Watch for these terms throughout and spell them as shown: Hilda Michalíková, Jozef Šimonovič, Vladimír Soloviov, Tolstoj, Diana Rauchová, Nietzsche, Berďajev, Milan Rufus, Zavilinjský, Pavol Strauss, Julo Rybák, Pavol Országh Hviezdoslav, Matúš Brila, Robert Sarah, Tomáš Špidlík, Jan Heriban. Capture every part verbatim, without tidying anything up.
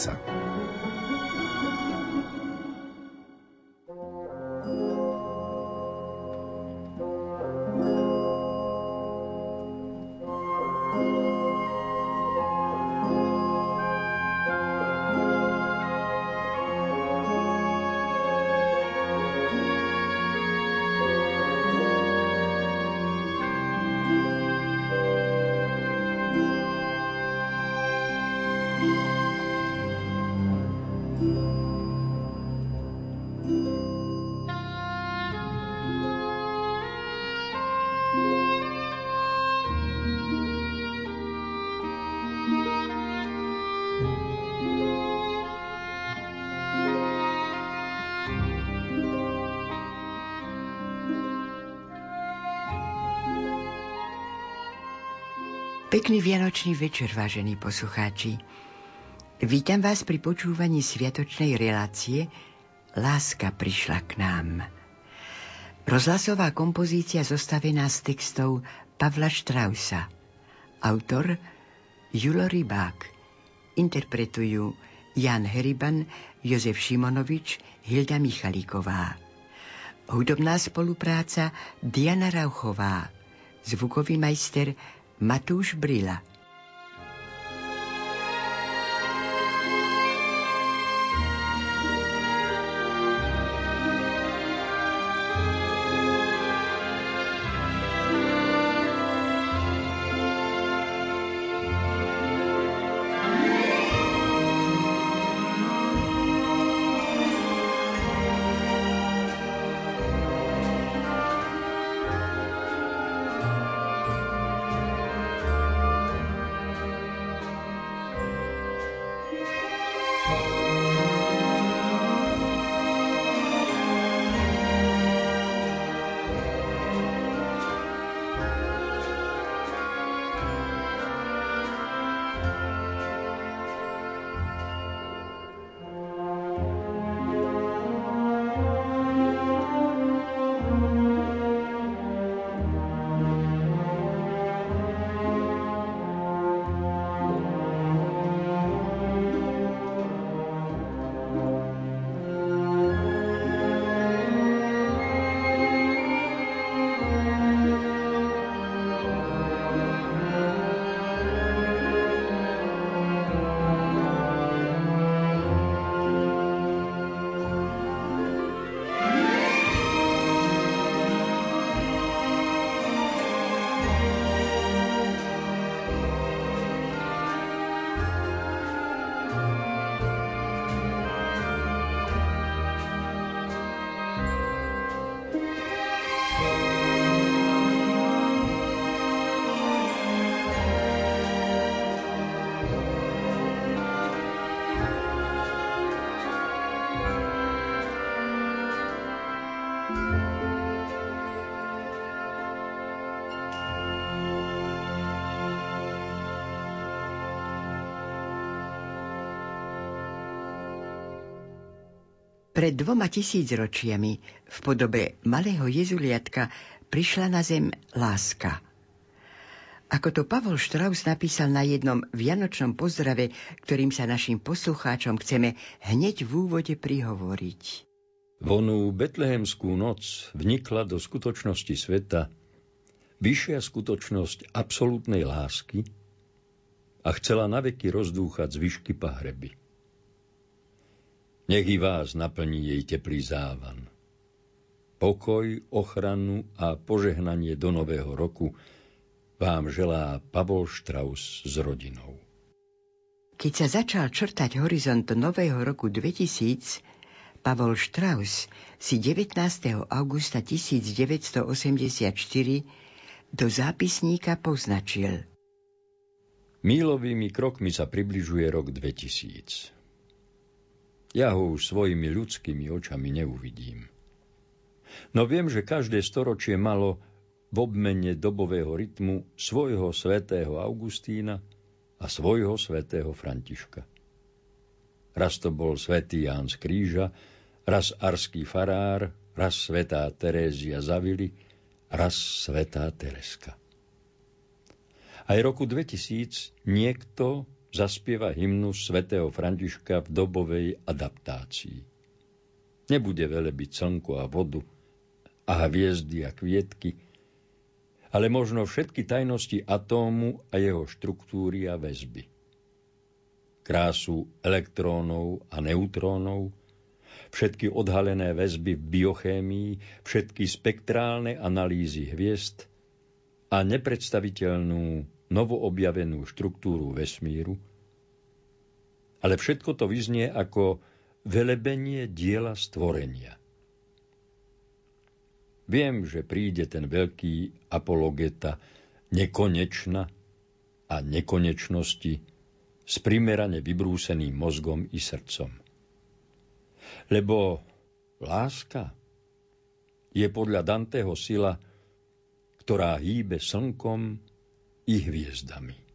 srdca. Pekný vianočný večer, vážení poslucháči. Vítam vás pri počúvaní sviatočnej relácie Láska prišla k nám. Rozhlasová kompozícia zostavená z textov Pavla Straussa. Autor Julo Rybák. Interpretujú Jan Heriban, Jozef Šimonovič, Hilda Michalíková. Hudobná spolupráca Diana Rauchová. Zvukový majster Matúš Brila. Pred dvoma tisícročiami v podobe malého jezuliatka prišla na zem láska. Ako to Pavol Strauss napísal na jednom vianočnom pozdrave, ktorým sa našim poslucháčom chceme hneď v úvode prihovoriť. Vonú betlehemskú noc vnikla do skutočnosti sveta vyššia skutočnosť absolútnej lásky a chcela naveky rozdúchať zvyšky pahreby. Nech i vás naplní jej teplý závan. Pokoj, ochranu a požehnanie do nového roku vám želá Pavol Strauss s rodinou. Keď sa začal črtať horizont nového roku dvetisíc, Pavol Strauss si devätnásteho augusta tisícdeväťstoosemdesiatštyri do zápisníka poznačil: mílovými krokmi sa približuje rok dvetisíc. Ja ho už svojimi ľudskými očami neuvidím. No viem, že každé storočie malo v obmene dobového rytmu svojho svätého Augustína a svojho svätého Františka. Raz to bol svätý Ján z Kríža, raz arský farár, raz svätá Terézia z Avily, raz svätá Tereska. Aj roku dvetisíc niekto zaspieva hymnu svätého Františka v dobovej adaptácii. Nebude velebiť slnko a vodu a hviezdy a kvietky, ale možno všetky tajnosti atómu a jeho štruktúry a väzby. Krásu elektrónov a neutrónov, všetky odhalené väzby v biochémii, všetky spektrálne analýzy hviezd a nepredstaviteľnú novoobjavenú štruktúru vesmíru, ale všetko to vyznie ako velebenie diela stvorenia. Viem, že príde ten veľký apologeta nekonečna a nekonečnosti s primerane vybrúseným mozgom i srdcom. Lebo láska je podľa Danteho sila, ktorá hýbe slnkom i hviezdami.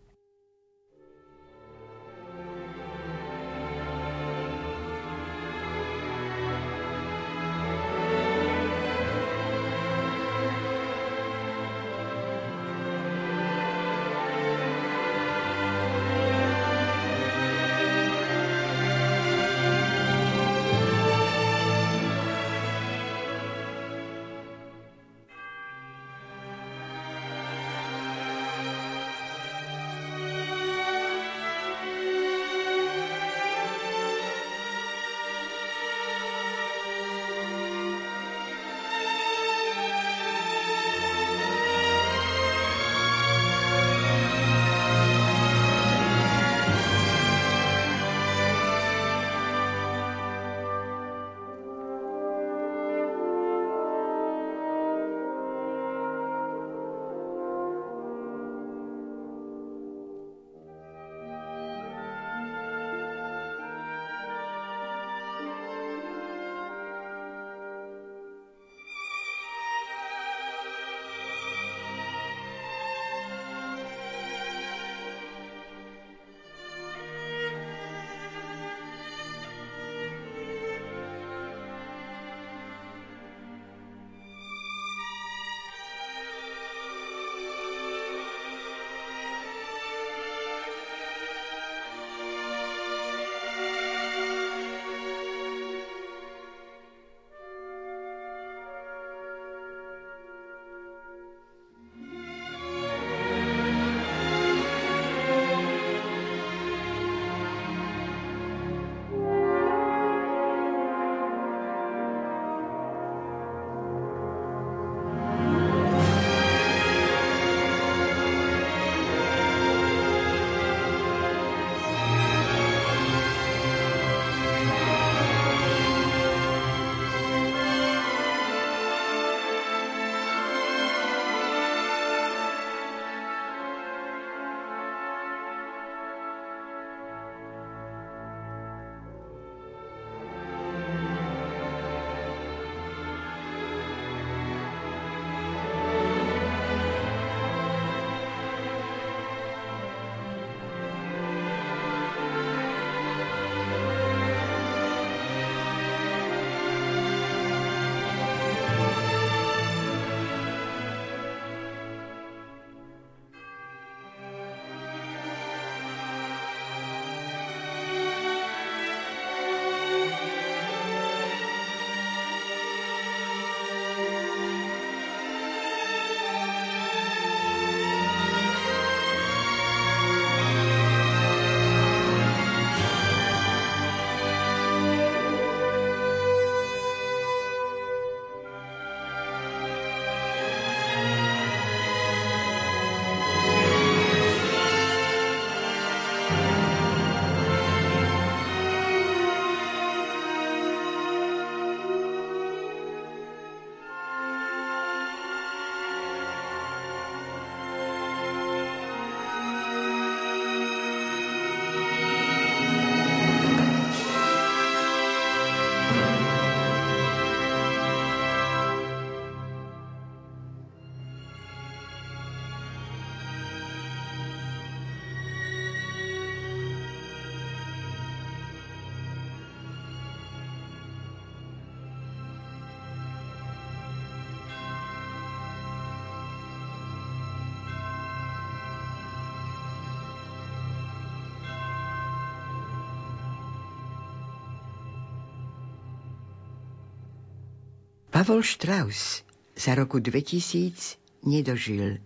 Pavol Strauss sa roku dvetisíc nedožil.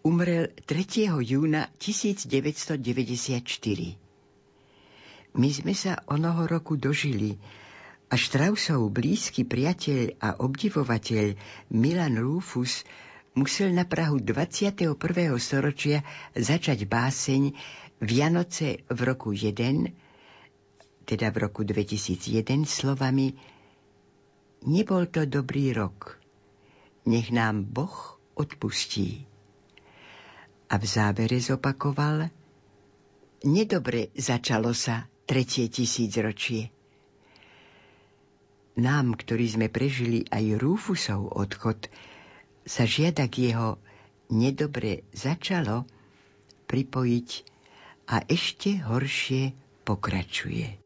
Umrel tretieho júna tisícdeväťstodeväťdesiatštyri. My sme sa onoho roku dožili a Straussov blízky priateľ a obdivovateľ Milan Rufus musel na prahu dvadsiateho prvého storočia začať báseň Vianoce v roku jeden, teda v roku dvetisícjeden, slovami: Nebol to dobrý rok, nech nám Boh odpustí. A v závere zopakoval: Nedobre začalo sa tretie tisícročie. Nám, ktorí sme prežili aj Rufusov odchod, sa žiada k jeho nedobre začalo pripojiť a ešte horšie pokračuje.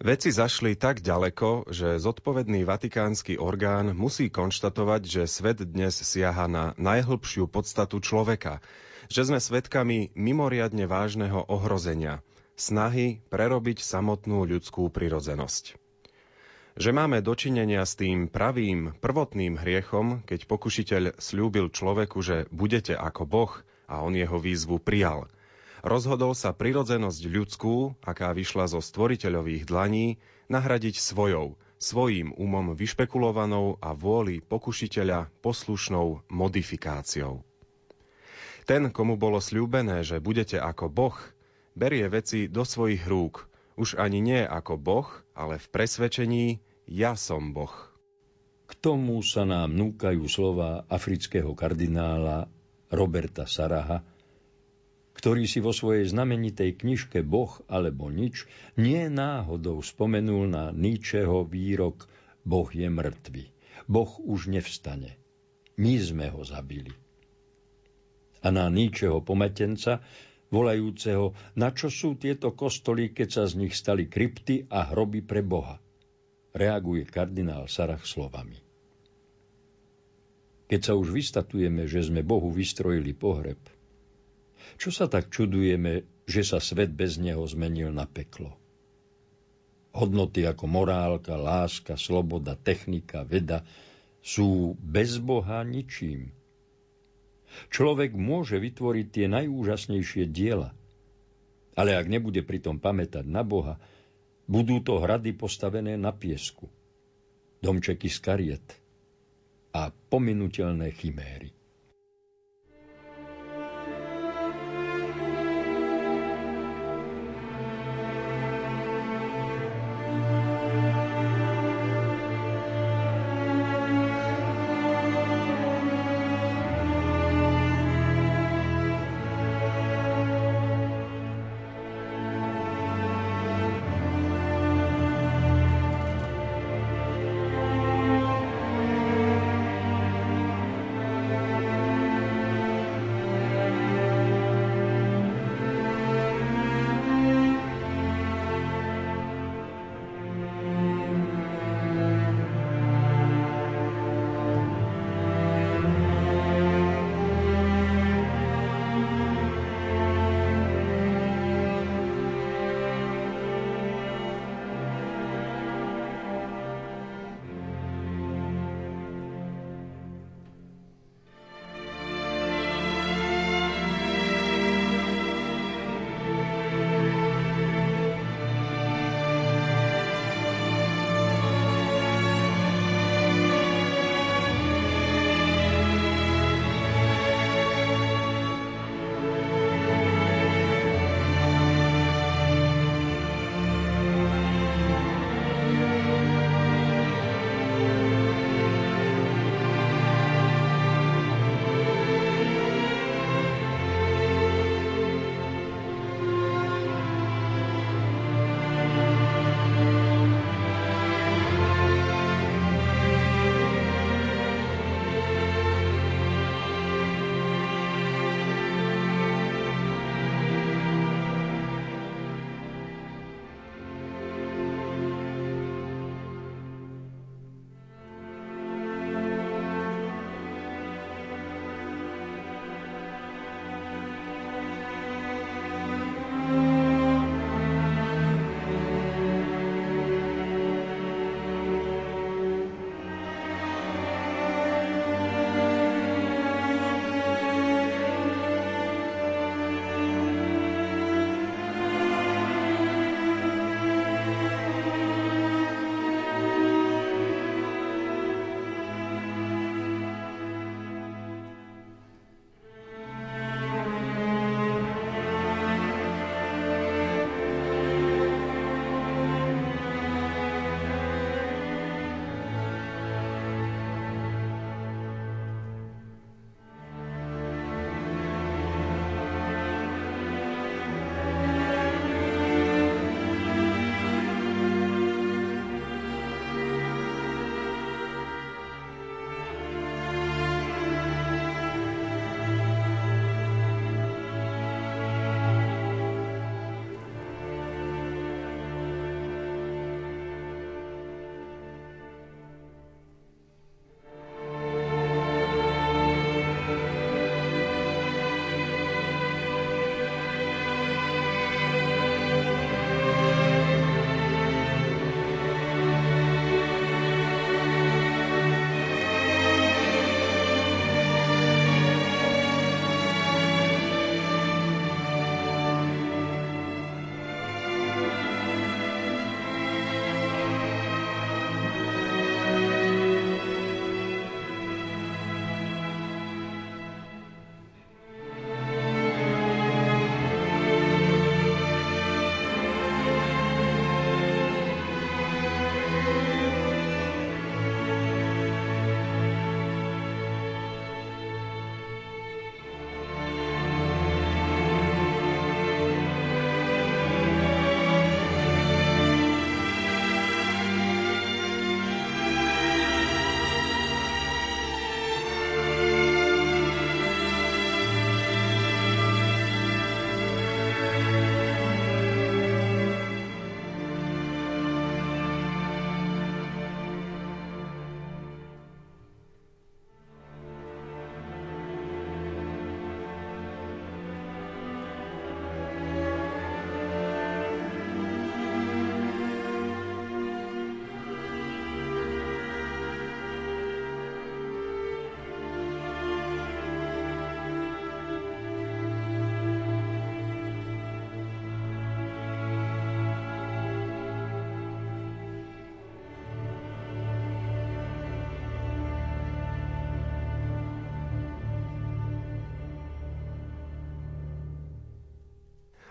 Vedci zašli tak ďaleko, že zodpovedný vatikánsky orgán musí konštatovať, že svet dnes siaha na najhlbšiu podstatu človeka, že sme svedkami mimoriadne vážneho ohrozenia, snahy prerobiť samotnú ľudskú prirodzenosť. Že máme dočinenia s tým pravým, prvotným hriechom, keď pokušiteľ sľúbil človeku, že budete ako Boh, a on jeho výzvu prijal. Rozhodol sa prirodzenosť ľudskú, aká vyšla zo stvoriteľových dlaní, nahradiť svojou, svojím umom vyšpekulovanou a vôli pokušiteľa poslušnou modifikáciou. Ten, komu bolo sľúbené, že budete ako Boh, berie veci do svojich rúk, už ani nie ako Boh, ale v presvedčení ja som Boh. K tomu sa nám núkajú slová afrického kardinála Roberta Saraha, ktorý si vo svojej znamenitej knižke Boh alebo nič nie náhodou spomenul na Nietzscheho výrok Boh je mŕtvy, Boh už nevstane, my sme ho zabili. A na Nietzscheho pometenca volajúceho, na čo sú tieto kostoly, keď sa z nich stali krypty a hroby pre Boha, reaguje kardinál Sarah slovami: Keď sa už vystatujeme, že sme Bohu vystrojili pohreb, čo sa tak čudujeme, že sa svet bez neho zmenil na peklo? Hodnoty ako morálka, láska, sloboda, technika, veda sú bez Boha ničím. Človek môže vytvoriť tie najúžasnejšie diela, ale ak nebude pritom pamätať na Boha, budú to hrady postavené na piesku, domčeky z kariet a pominuteľné chiméry.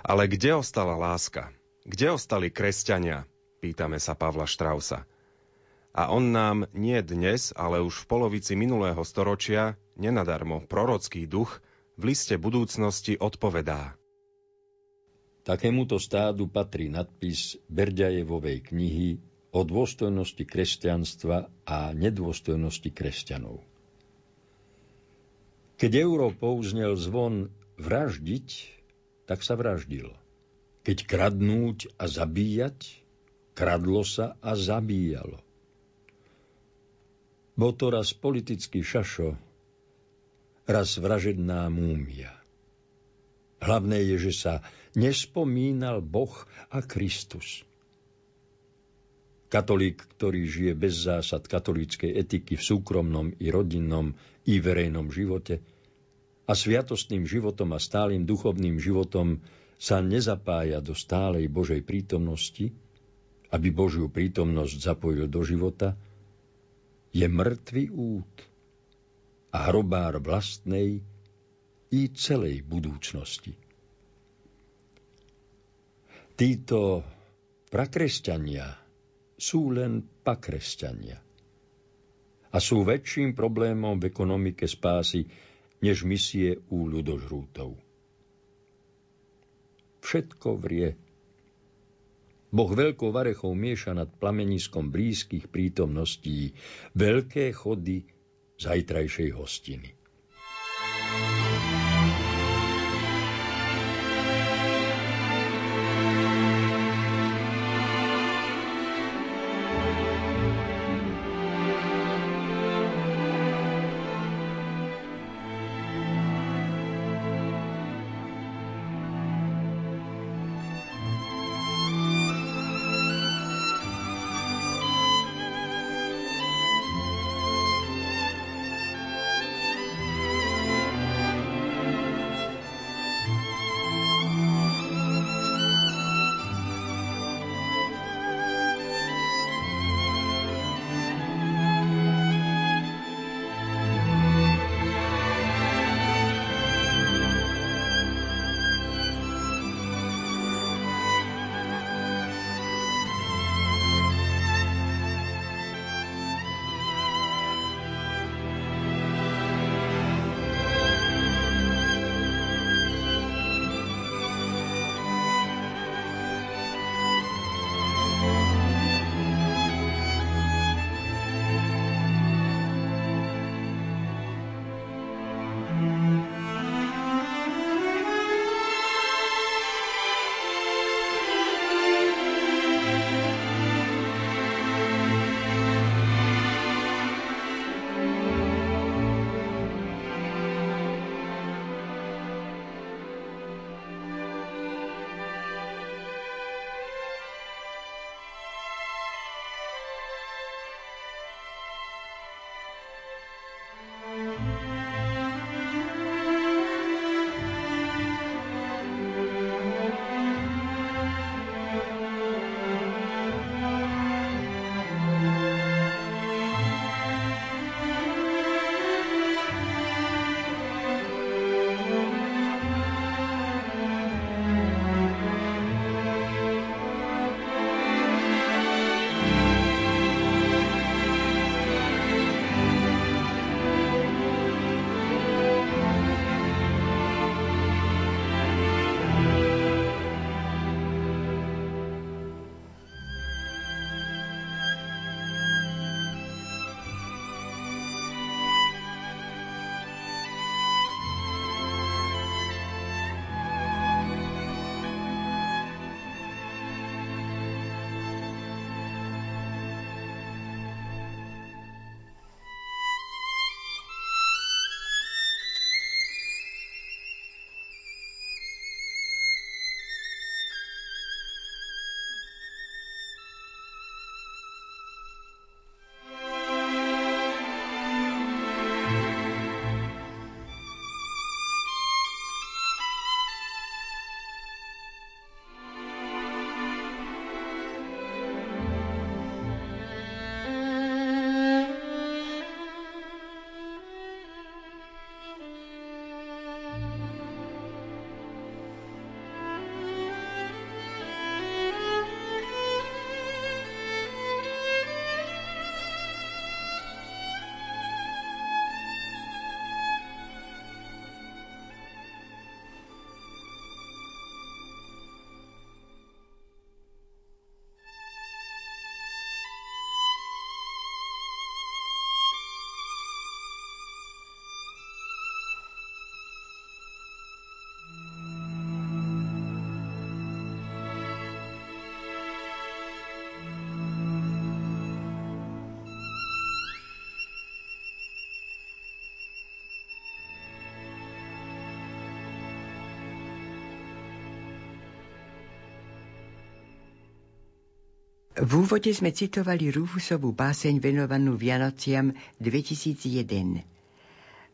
Ale kde ostala láska? Kde ostali kresťania? Pýtame sa Pavla Straussa. A on nám nie dnes, ale už v polovici minulého storočia, nenadarmo prorocký duch, v liste budúcnosti odpovedá. Takémuto stádu patrí nadpis Berďajevovej knihy o dôstojnosti kresťanstva a nedôstojnosti kresťanov. Keď Európou znel zvon vraždiť, tak sa vraždilo. Keď kradnúť a zabíjať, kradlo sa a zabíjalo. Bol to raz politický šašo, raz vražedná múmia. Hlavné je, že sa nespomínal Boh a Kristus. Katolík, ktorý žije bez zásad katolíckej etiky v súkromnom i rodinnom i verejnom živote, a sviatostným životom a stálym duchovným životom sa nezapája do stálej Božej prítomnosti, aby Božiu prítomnosť zapojil do života, je mŕtvý út a hrobár vlastnej i celej budúcnosti. Títo prakresťania sú len pakresťania a sú väčším problémom v ekonomike spásy než misie u ľudožrútov. Všetko vrie. Boh veľkou varechou mieša nad plameniskom blízkych prítomností veľké chody zajtrajšej hostiny. V úvode sme citovali Rufusovú báseň venovanú Vianociam dvetisícjeden.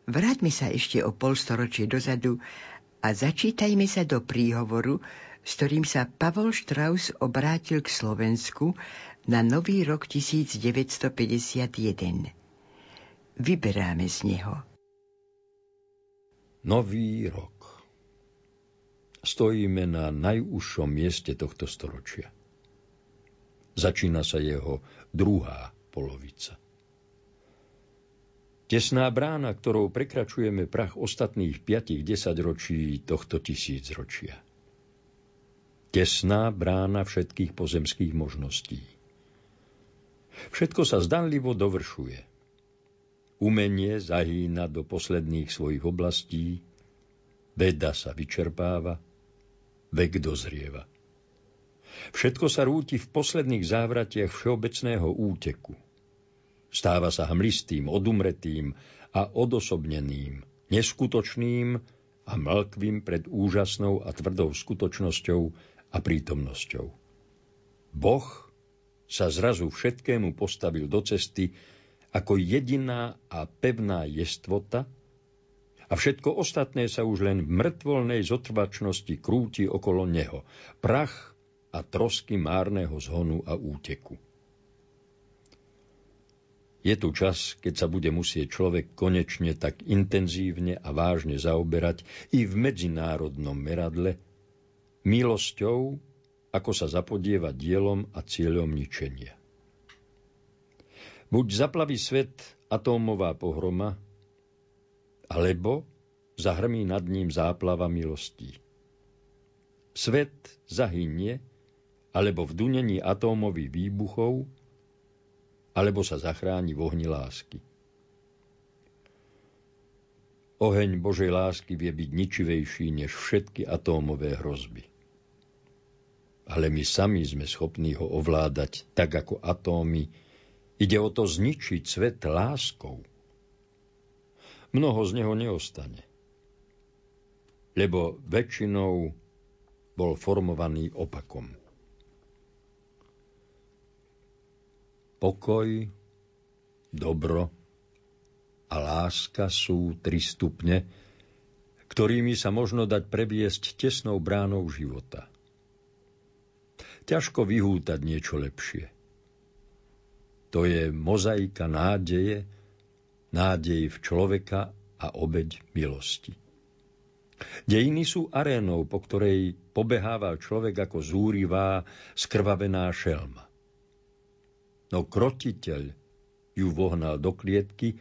Vráťme sa ešte o polstoročie dozadu a začítajme sa do príhovoru, s ktorým sa Pavol Strauss obrátil k Slovensku na nový rok tisícdeväťstopäťdesiatjeden. Vyberáme z neho. Nový rok. Stojíme na najúžšom mieste tohto storočia. Začína sa jeho druhá polovica. Tesná brána, ktorou prekračujeme prach ostatných piatich desaťročí tohto tisícročia. Tesná brána všetkých pozemských možností. Všetko sa zdanlivo dovršuje. Umenie zahýna do posledných svojich oblastí, veda sa vyčerpáva, vek dozrieva. Všetko sa rúti v posledných závratiach všeobecného úteku. Stáva sa hmlistým, odumretým a odosobneným, neskutočným a mlkvým pred úžasnou a tvrdou skutočnosťou a prítomnosťou. Boh sa zrazu všetkému postavil do cesty ako jediná a pevná jestvota a všetko ostatné sa už len v mŕtvolnej zotrvačnosti krúti okolo neho, prach a trosky márneho zhonu a úteku. Je tu čas, keď sa bude musieť človek konečne tak intenzívne a vážne zaoberať i v medzinárodnom meradle milosťou, ako sa zapodieva dielom a cieľom ničenia. Buď zaplaví svet atómová pohroma, alebo zahrmí nad ním záplava milostí. Svet zahynie, alebo v dunení atómových výbuchov, alebo sa zachráni v ohni lásky. Oheň Božej lásky vie byť ničivejší než všetky atómové hrozby. Ale my sami sme schopní ho ovládať tak ako atómy. Ide o to zničiť svet láskou. Mnoho z neho neostane, lebo väčšinou bol formovaný opakom. Pokoj, dobro a láska sú tri stupne, ktorými sa možno dať previesť tesnou bránou života. Ťažko vyhútať niečo lepšie. To je mozaika nádeje, nádej v človeka a obeť milosti. Dejiny sú arénou, po ktorej pobeháva človek ako zúrivá, skrvavená šelma. No krotiteľ ju vohnal do klietky,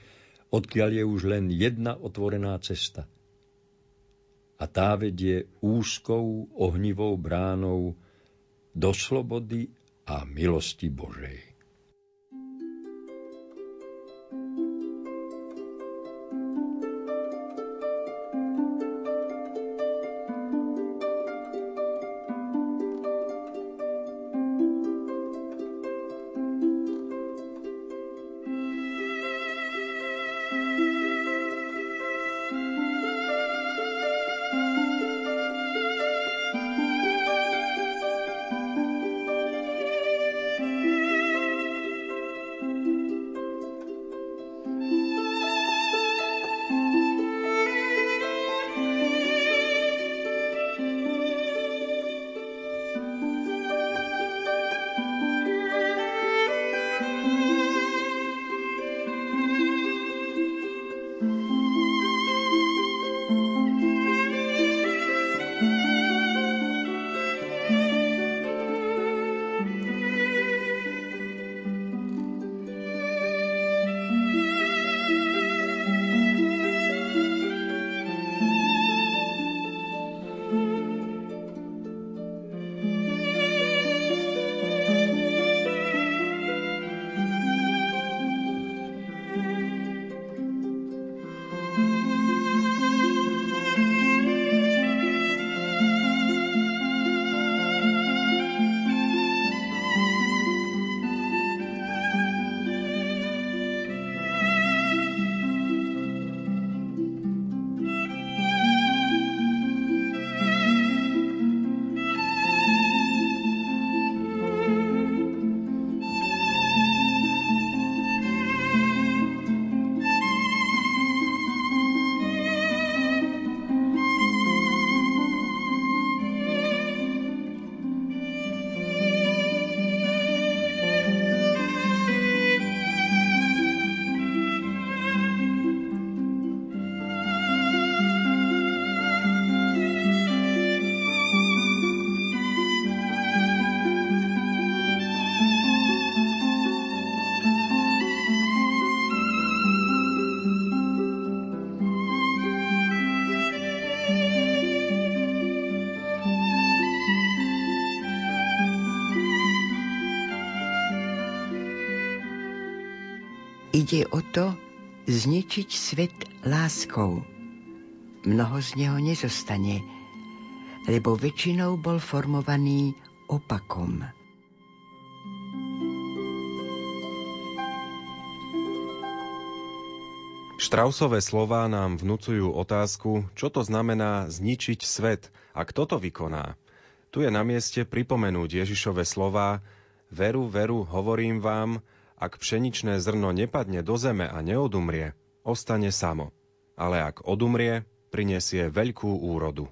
odkiaľ je už len jedna otvorená cesta. A tá vedie úzkou, ohnivou bránou do slobody a milosti Božej. Ide o to zničiť svet láskou. Mnoho z neho nezostane, lebo väčšinou bol formovaný opakom. Straussove slová nám vnucujú otázku, čo to znamená zničiť svet a kto to vykoná. Tu je na mieste pripomenúť Ježišove slová: Veru, veru, hovorím vám, ak pšeničné zrno nepadne do zeme a neodumrie, ostane samo. Ale ak odumrie, prinesie veľkú úrodu.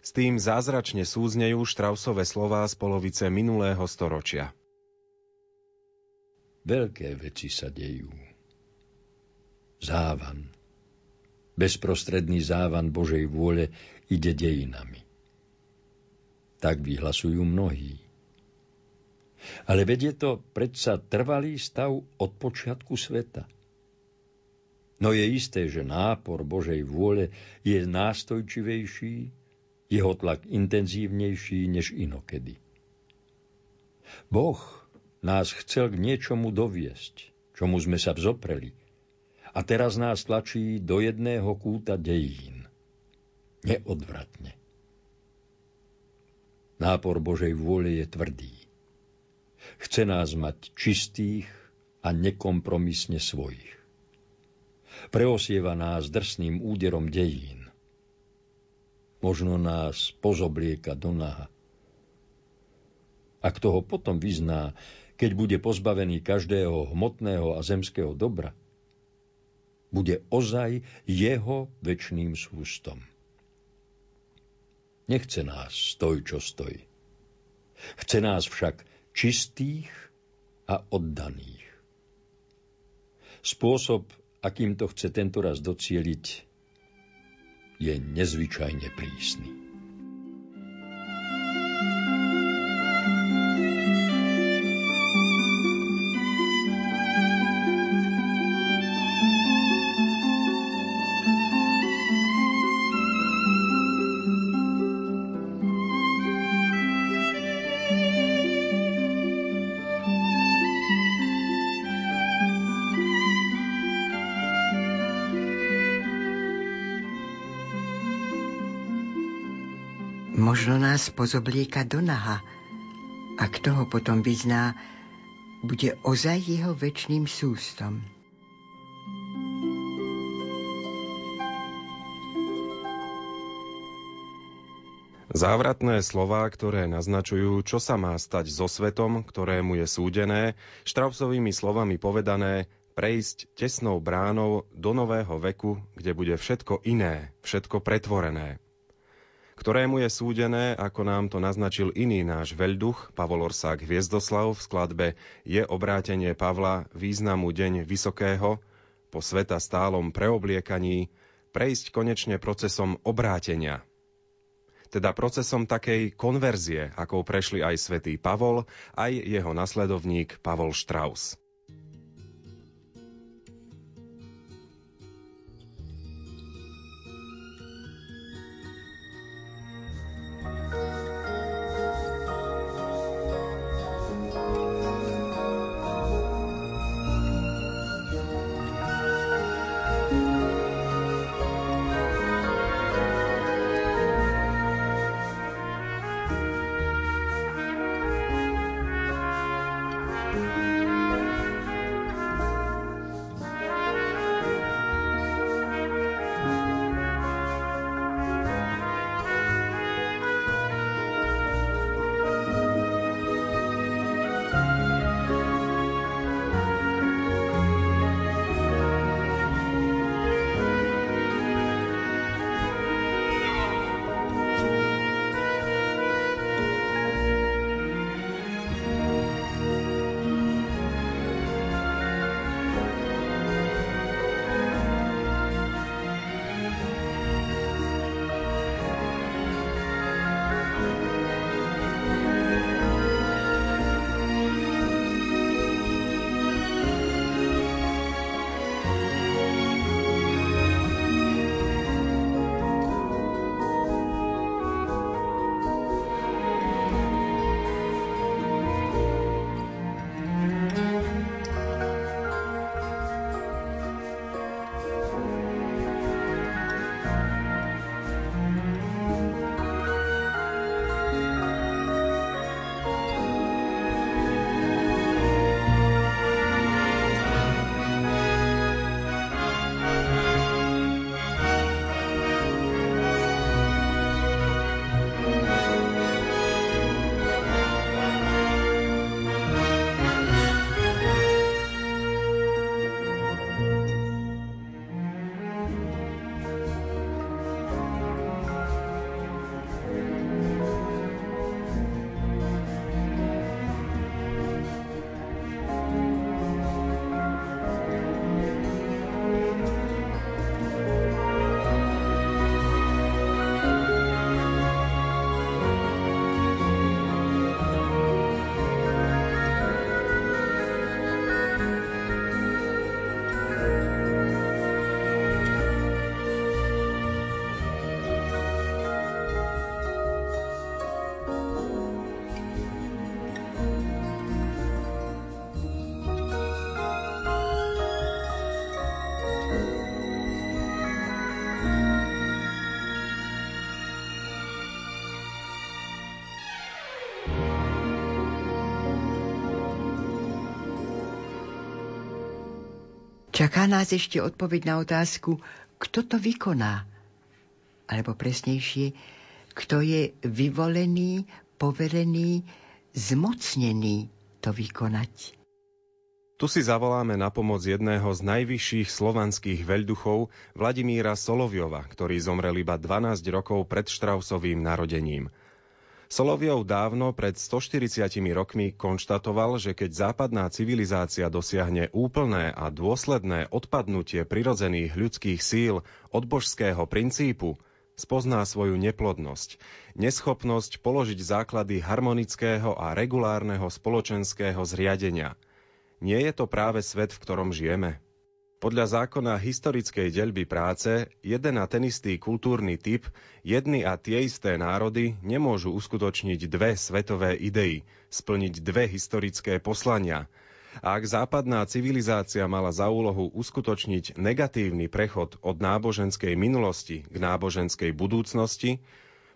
S tým zázračne súznejú Straussove slová z polovice minulého storočia. Veľké veci sa dejú. Závan. Bezprostredný závan Božej vôle ide dejinami. Tak vyhlasujú mnohí. Ale vedie to predsa trvalý stav od počiatku sveta. No je isté, že nápor Božej vôle je nástojčivejší, jeho tlak intenzívnejší než inokedy. Boh nás chcel k niečomu doviesť, čomu sme sa vzopreli, a teraz nás tlačí do jedného kúta dejín. Neodvratne. Nápor Božej vôle je tvrdý. Chce nás mať čistých a nekompromisne svojich. Preosieva nás drsným úderom dejín. Možno nás pozoblieka do naha. A kto ho potom vyzná, keď bude pozbavený každého hmotného a zemského dobra, bude ozaj jeho večným sústom. Nechce nás stoj, čo stoj. Chce nás však čistých a oddaných. Spôsob, akým to chce tentoraz docieliť, je nezvyčajne prísny. Možno nás pozoblieka do naha, a kto ho potom vyzná, bude ozaj jeho večným sústom. Závratné slová, ktoré naznačujú, čo sa má stať so svetom, ktorému je súdené, Straussovými slovami povedané, prejsť tesnou bránou do nového veku, kde bude všetko iné, všetko pretvorené, ktorému je súdené, ako nám to naznačil iný náš veľduch, Pavol Országh Hviezdoslav v skladbe Je obrátenie Pavla významu deň vysokého, po sveta stálom preobliekaní, prejsť konečne procesom obrátenia. Teda procesom takej konverzie, akou prešli aj svätý Pavol, aj jeho nasledovník Pavol Strauss. Čaká nás ešte odpoveď na otázku, kto to vykoná, alebo presnejšie, kto je vyvolený, poverený, zmocnený to vykonať. Tu si zavoláme na pomoc jedného z najvyšších slovanských veľduchov, Vladimíra Soloviova, ktorý zomrel iba dvanásť rokov pred Štrausovým narodením. Soloviov dávno pred stoštyridsiatimi rokmi konštatoval, že keď západná civilizácia dosiahne úplné a dôsledné odpadnutie prirodzených ľudských síl od božského princípu, spozná svoju neplodnosť, neschopnosť položiť základy harmonického a regulárneho spoločenského zriadenia. Nie je to práve svet, v ktorom žijeme? Podľa zákona historickej deľby práce, jeden a ten istý kultúrny typ, jedny a tie isté národy nemôžu uskutočniť dve svetové idei, splniť dve historické poslania. A ak západná civilizácia mala za úlohu uskutočniť negatívny prechod od náboženskej minulosti k náboženskej budúcnosti,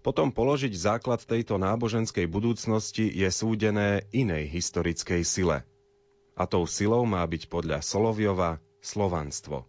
potom položiť základ tejto náboženskej budúcnosti je súdené inej historickej sile. A tou silou má byť podľa Soloviova slovanstvo.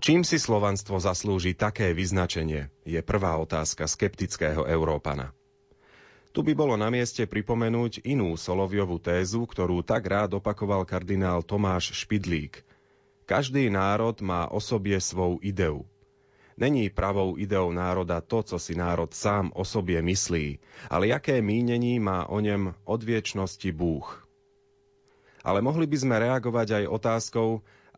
Čím si slovanstvo zaslúži také vyznačenie, je prvá otázka skeptického Európana. Tu by bolo na mieste pripomenúť inú Soloviovu tézu, ktorú tak rád opakoval kardinál Tomáš Špidlík. Každý národ má o sobie svou ideu. Není pravou ideou národa to, co si národ sám o sobie myslí, ale jaké mínení má o ňom od viečnosti Búh. Ale mohli by sme reagovať aj otázkou,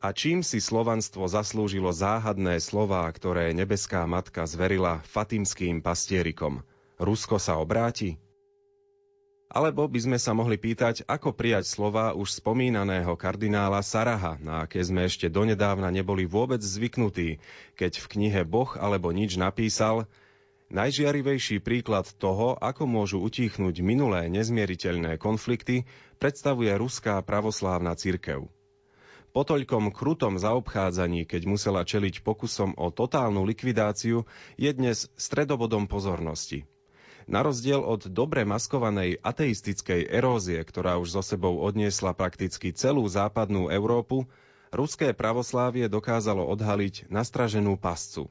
a čím si slovanstvo zaslúžilo záhadné slová, ktoré nebeská matka zverila fatimským pastierikom? Rusko sa obráti? Alebo by sme sa mohli pýtať, ako prijať slová už spomínaného kardinála Saraha, na aké sme ešte donedávna neboli vôbec zvyknutí, keď v knihe Boh alebo nič napísal: najžiarivejší príklad toho, ako môžu utíchnuť minulé nezmieriteľné konflikty, predstavuje ruská pravoslávna cirkev. Po toľkom krutom zaobchádzaní, keď musela čeliť pokusom o totálnu likvidáciu, je dnes stredobodom pozornosti. Na rozdiel od dobre maskovanej ateistickej erózie, ktorá už so sebou odniesla prakticky celú západnú Európu, ruské pravoslávie dokázalo odhaliť nastraženú pascu.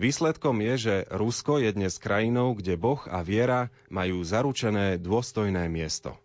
Výsledkom je, že Rusko je dnes krajinou, kde Boh a viera majú zaručené dôstojné miesto.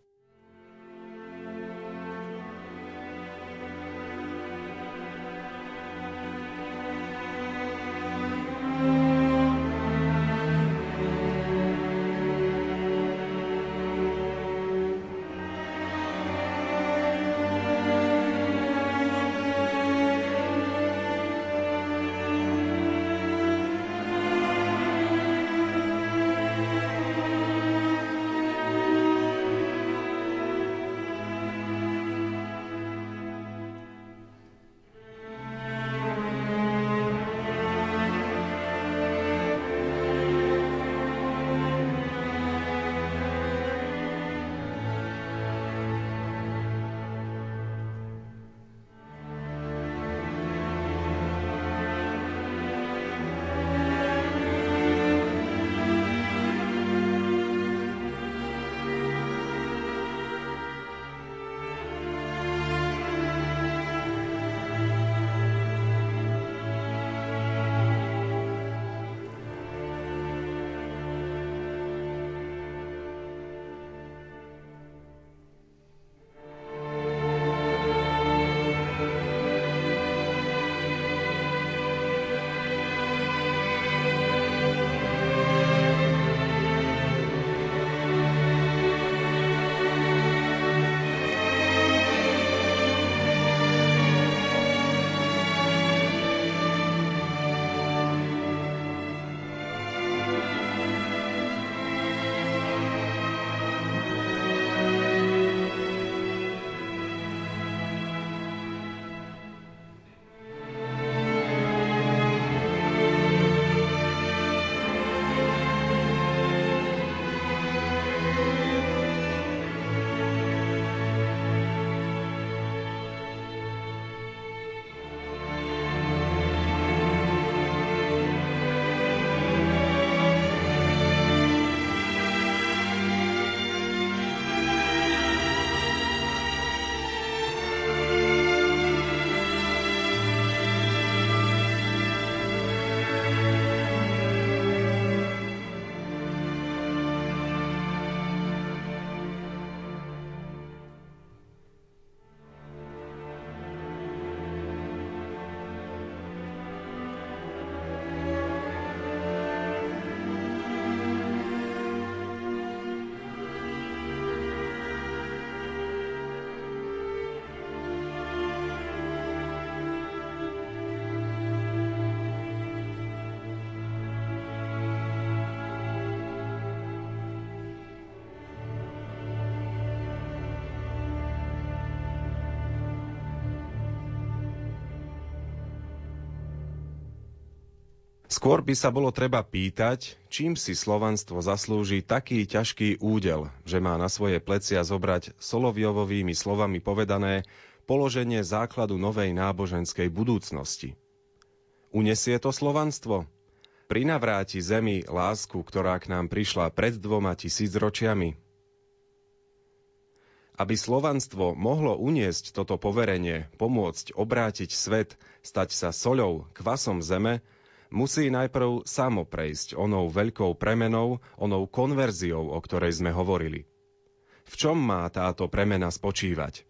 Skôr by sa bolo treba pýtať, čím si slovanstvo zaslúži taký ťažký údel, že má na svoje plecia zobrať Solovjovovými slovami povedané položenie základu novej náboženskej budúcnosti. Unesie to slovanstvo? Prinavráti zemi lásku, ktorá k nám prišla pred dvoma tisícročiami? Aby slovanstvo mohlo uniesť toto poverenie, pomôcť obrátiť svet, stať sa soľou, kvasom zeme, musí najprv samo prejsť onou veľkou premenou, onou konverziou, o ktorej sme hovorili. V čom má táto premena spočívať?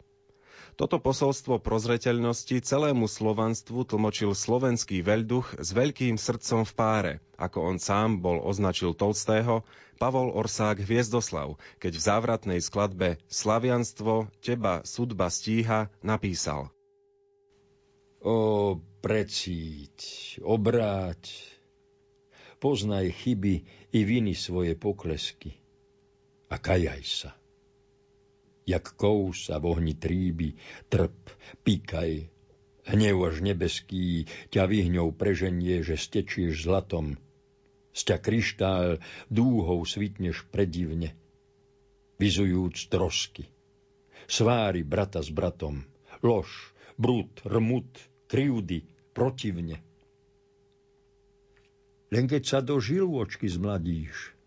Toto posolstvo prozreteľnosti celému slovanstvu tlmočil slovenský veľduch s veľkým srdcom v páre, ako on sám bol označil Tolstého, Pavol Országh Hviezdoslav, keď v závratnej skladbe Slavianstvo, teba sudba stíha napísal: O precíť, obráť, poznaj chyby i viny svoje poklesky a kajaj sa. Jak kousa v ohni tríby, trp, píkaj, hnev až nebeský, ťa vyhňou preženie, že stečieš zlatom, z ťa kryštál dúhou svitneš predivne, vyzujúc trosky, svári brata s bratom, lož, brud, rmut, krivdy, protivne. Len keď sa do žilôčky zmladíš,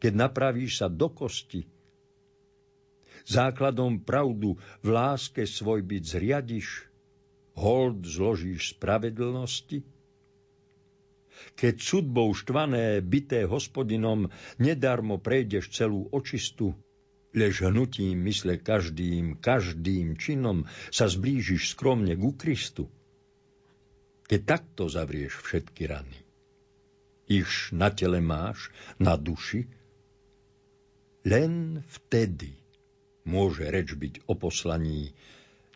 keď napravíš sa do kosti, základom pravdu v láske svoj byt zriadiš, hold zložíš spravedlnosti, keď sudbou štvané, bité hospodinom, nedarmo prejdeš celú očistu, lež hnutím mysle každým, každým činom sa zblížiš skromne ku Kristu. Keď takto zavrieš všetky rany, iš na tele máš, na duši, len vtedy môže reč byť o poslaní,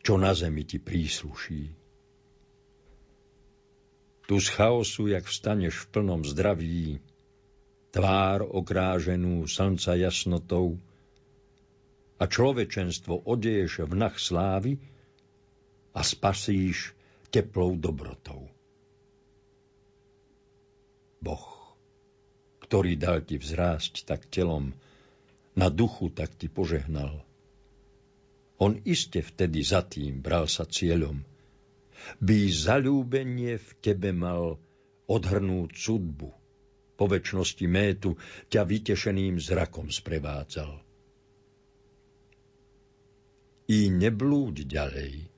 čo na zemi ti prísluší. Tu z chaosu, jak vstaneš v plnom zdraví, tvár okráženú slnca jasnotou, a človečenstvo odeješ v nach slávy a spasíš teplou dobrotou. Boh, ktorý dal ti vzrásť tak telom, na duchu tak ti požehnal. On iste vtedy za tým bral sa cieľom, by zaľúbenie v tebe mal odhrnúť sudbu, po večnosti métu ťa vytešeným zrakom sprevádzal. I neblúď ďalej.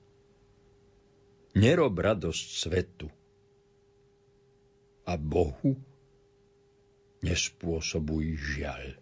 Nerob radosť svetu. A Bohu nespôsobuj žiaľ.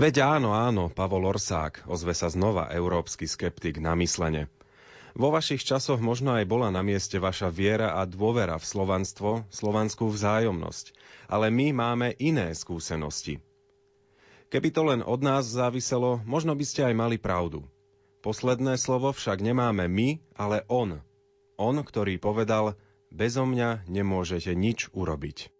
Veď áno, áno, Pavol Országh, ozve sa znova európsky skeptik namyslene. Vo vašich časoch možno aj bola na mieste vaša viera a dôvera v slovanstvo, slovanskú vzájomnosť, ale my máme iné skúsenosti. Keby to len od nás záviselo, možno by ste aj mali pravdu. Posledné slovo však nemáme my, ale on. On, ktorý povedal, bezo mňa nemôžete nič urobiť.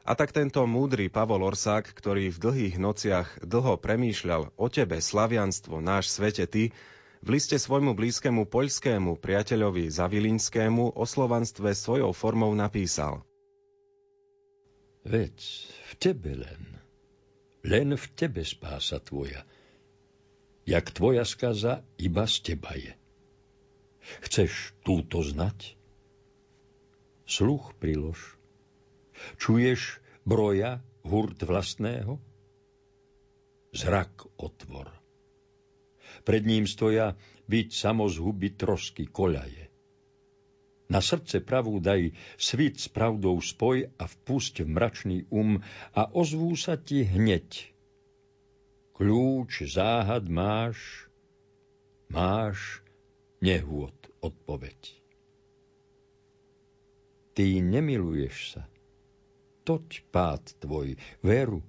A tak tento múdry Pavol Országh, ktorý v dlhých nociach dlho premýšľal o tebe, slavianstvo, náš svete, ty, v liste svojmu blízkemu poľskému priateľovi Zavilinjskému o slovanstve svojou formou napísal. Veď v tebe len, len v tebe spása tvoja, jak tvoja skaza iba z teba je. Chceš túto znať? Sluch prilož. Čuješ broja hurt vlastného? Zrak otvor. Pred ním stoja byť samozhuby trosky koľaje. Na srdce pravú daj svit s pravdou spoj a vpusť v mračný um a ozvú sa ti hneď. Kľúč záhad máš, máš nehôd odpoveď. Ty nemiluješ sa. Toť pád tvoj, veru.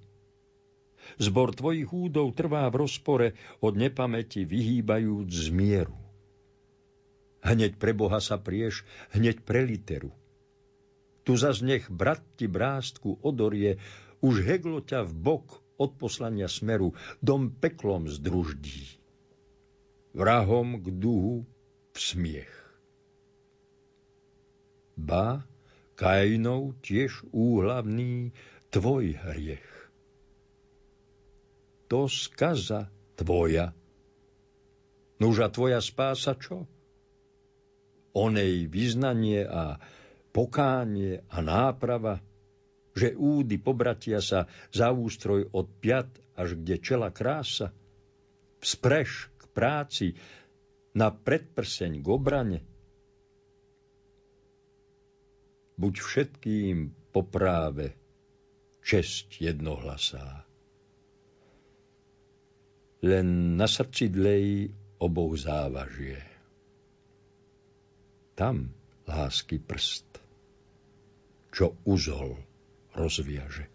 Zbor tvojich údov trvá v rozpore, od nepamäti vyhýbajúc zmieru. Hneď pre Boha sa prieš, hneď pre literu. Tu zas nech brat ti brástku odorie, už heglo ťa v bok od poslania smeru, dom peklom združdí. Vrahom k duhu v smiech. Ba, Kainov tiež úhlavný tvoj hriech. To skaza tvoja. Nuža tvoja spása čo? Onej vyznanie a pokánie a náprava, že údy pobratia sa za ústroj od piat až kde čela krása, vzpreš k práci, na predprseň k obrane. Buď všetkým po práve česť jednohlasá. Len na srdci dlej obou závažie. Tam lásky prst, čo uzol rozviaže.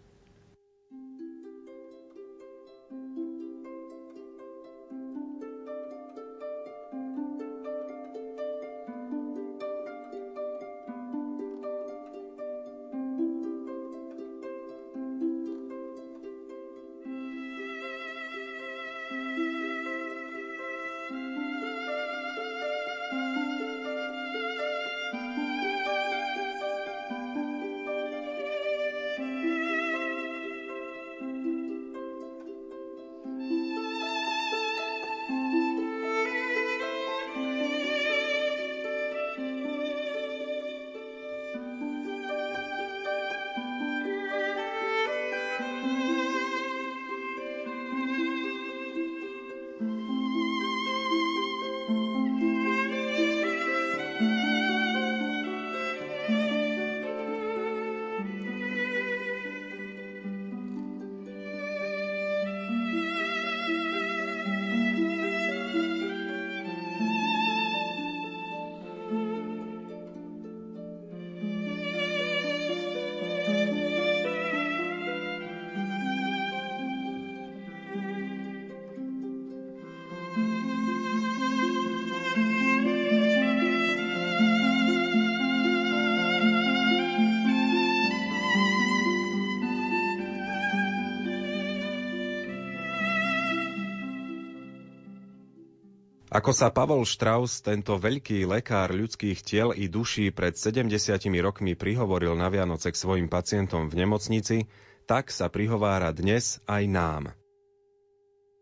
Ako sa Pavol Strauss, tento veľký lekár ľudských tiel i duší, pred sedemdesiatimi rokmi prihovoril na Vianoce k svojim pacientom v nemocnici, tak sa prihovára dnes aj nám.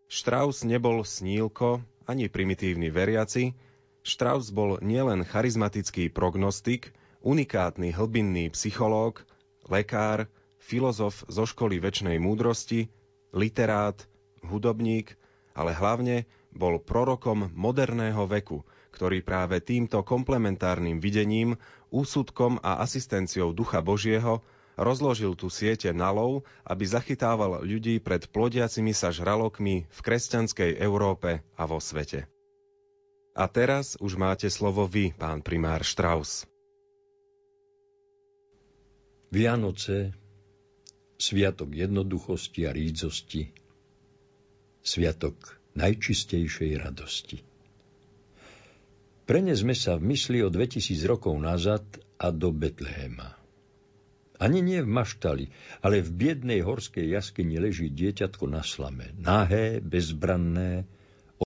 Strauss nebol snílko ani primitívny veriaci, Strauss bol nielen charizmatický prognostik, unikátny hlbinný psychológ, lekár, filozof zo školy večnej múdrosti, literát, hudobník, ale hlavne bol prorokom moderného veku, ktorý práve týmto komplementárnym videním, úsudkom a asistenciou Ducha Božieho Rozložil tu siete na lov, aby zachytával ľudí pred plodiacimi sa žralokmi v kresťanskej Európe a vo svete. A teraz už máte slovo vy, pán primár Strauss. Vianoce, sviatok jednoduchosti a rídzosti, sviatok najčistejšej radosti. Prenesme sa v mysli o dvetisíc rokov nazad a do Betlehema. Ani nie v maštali, ale v biednej horskej jaskyni leží dieťatko na slame, nahé, bezbranné,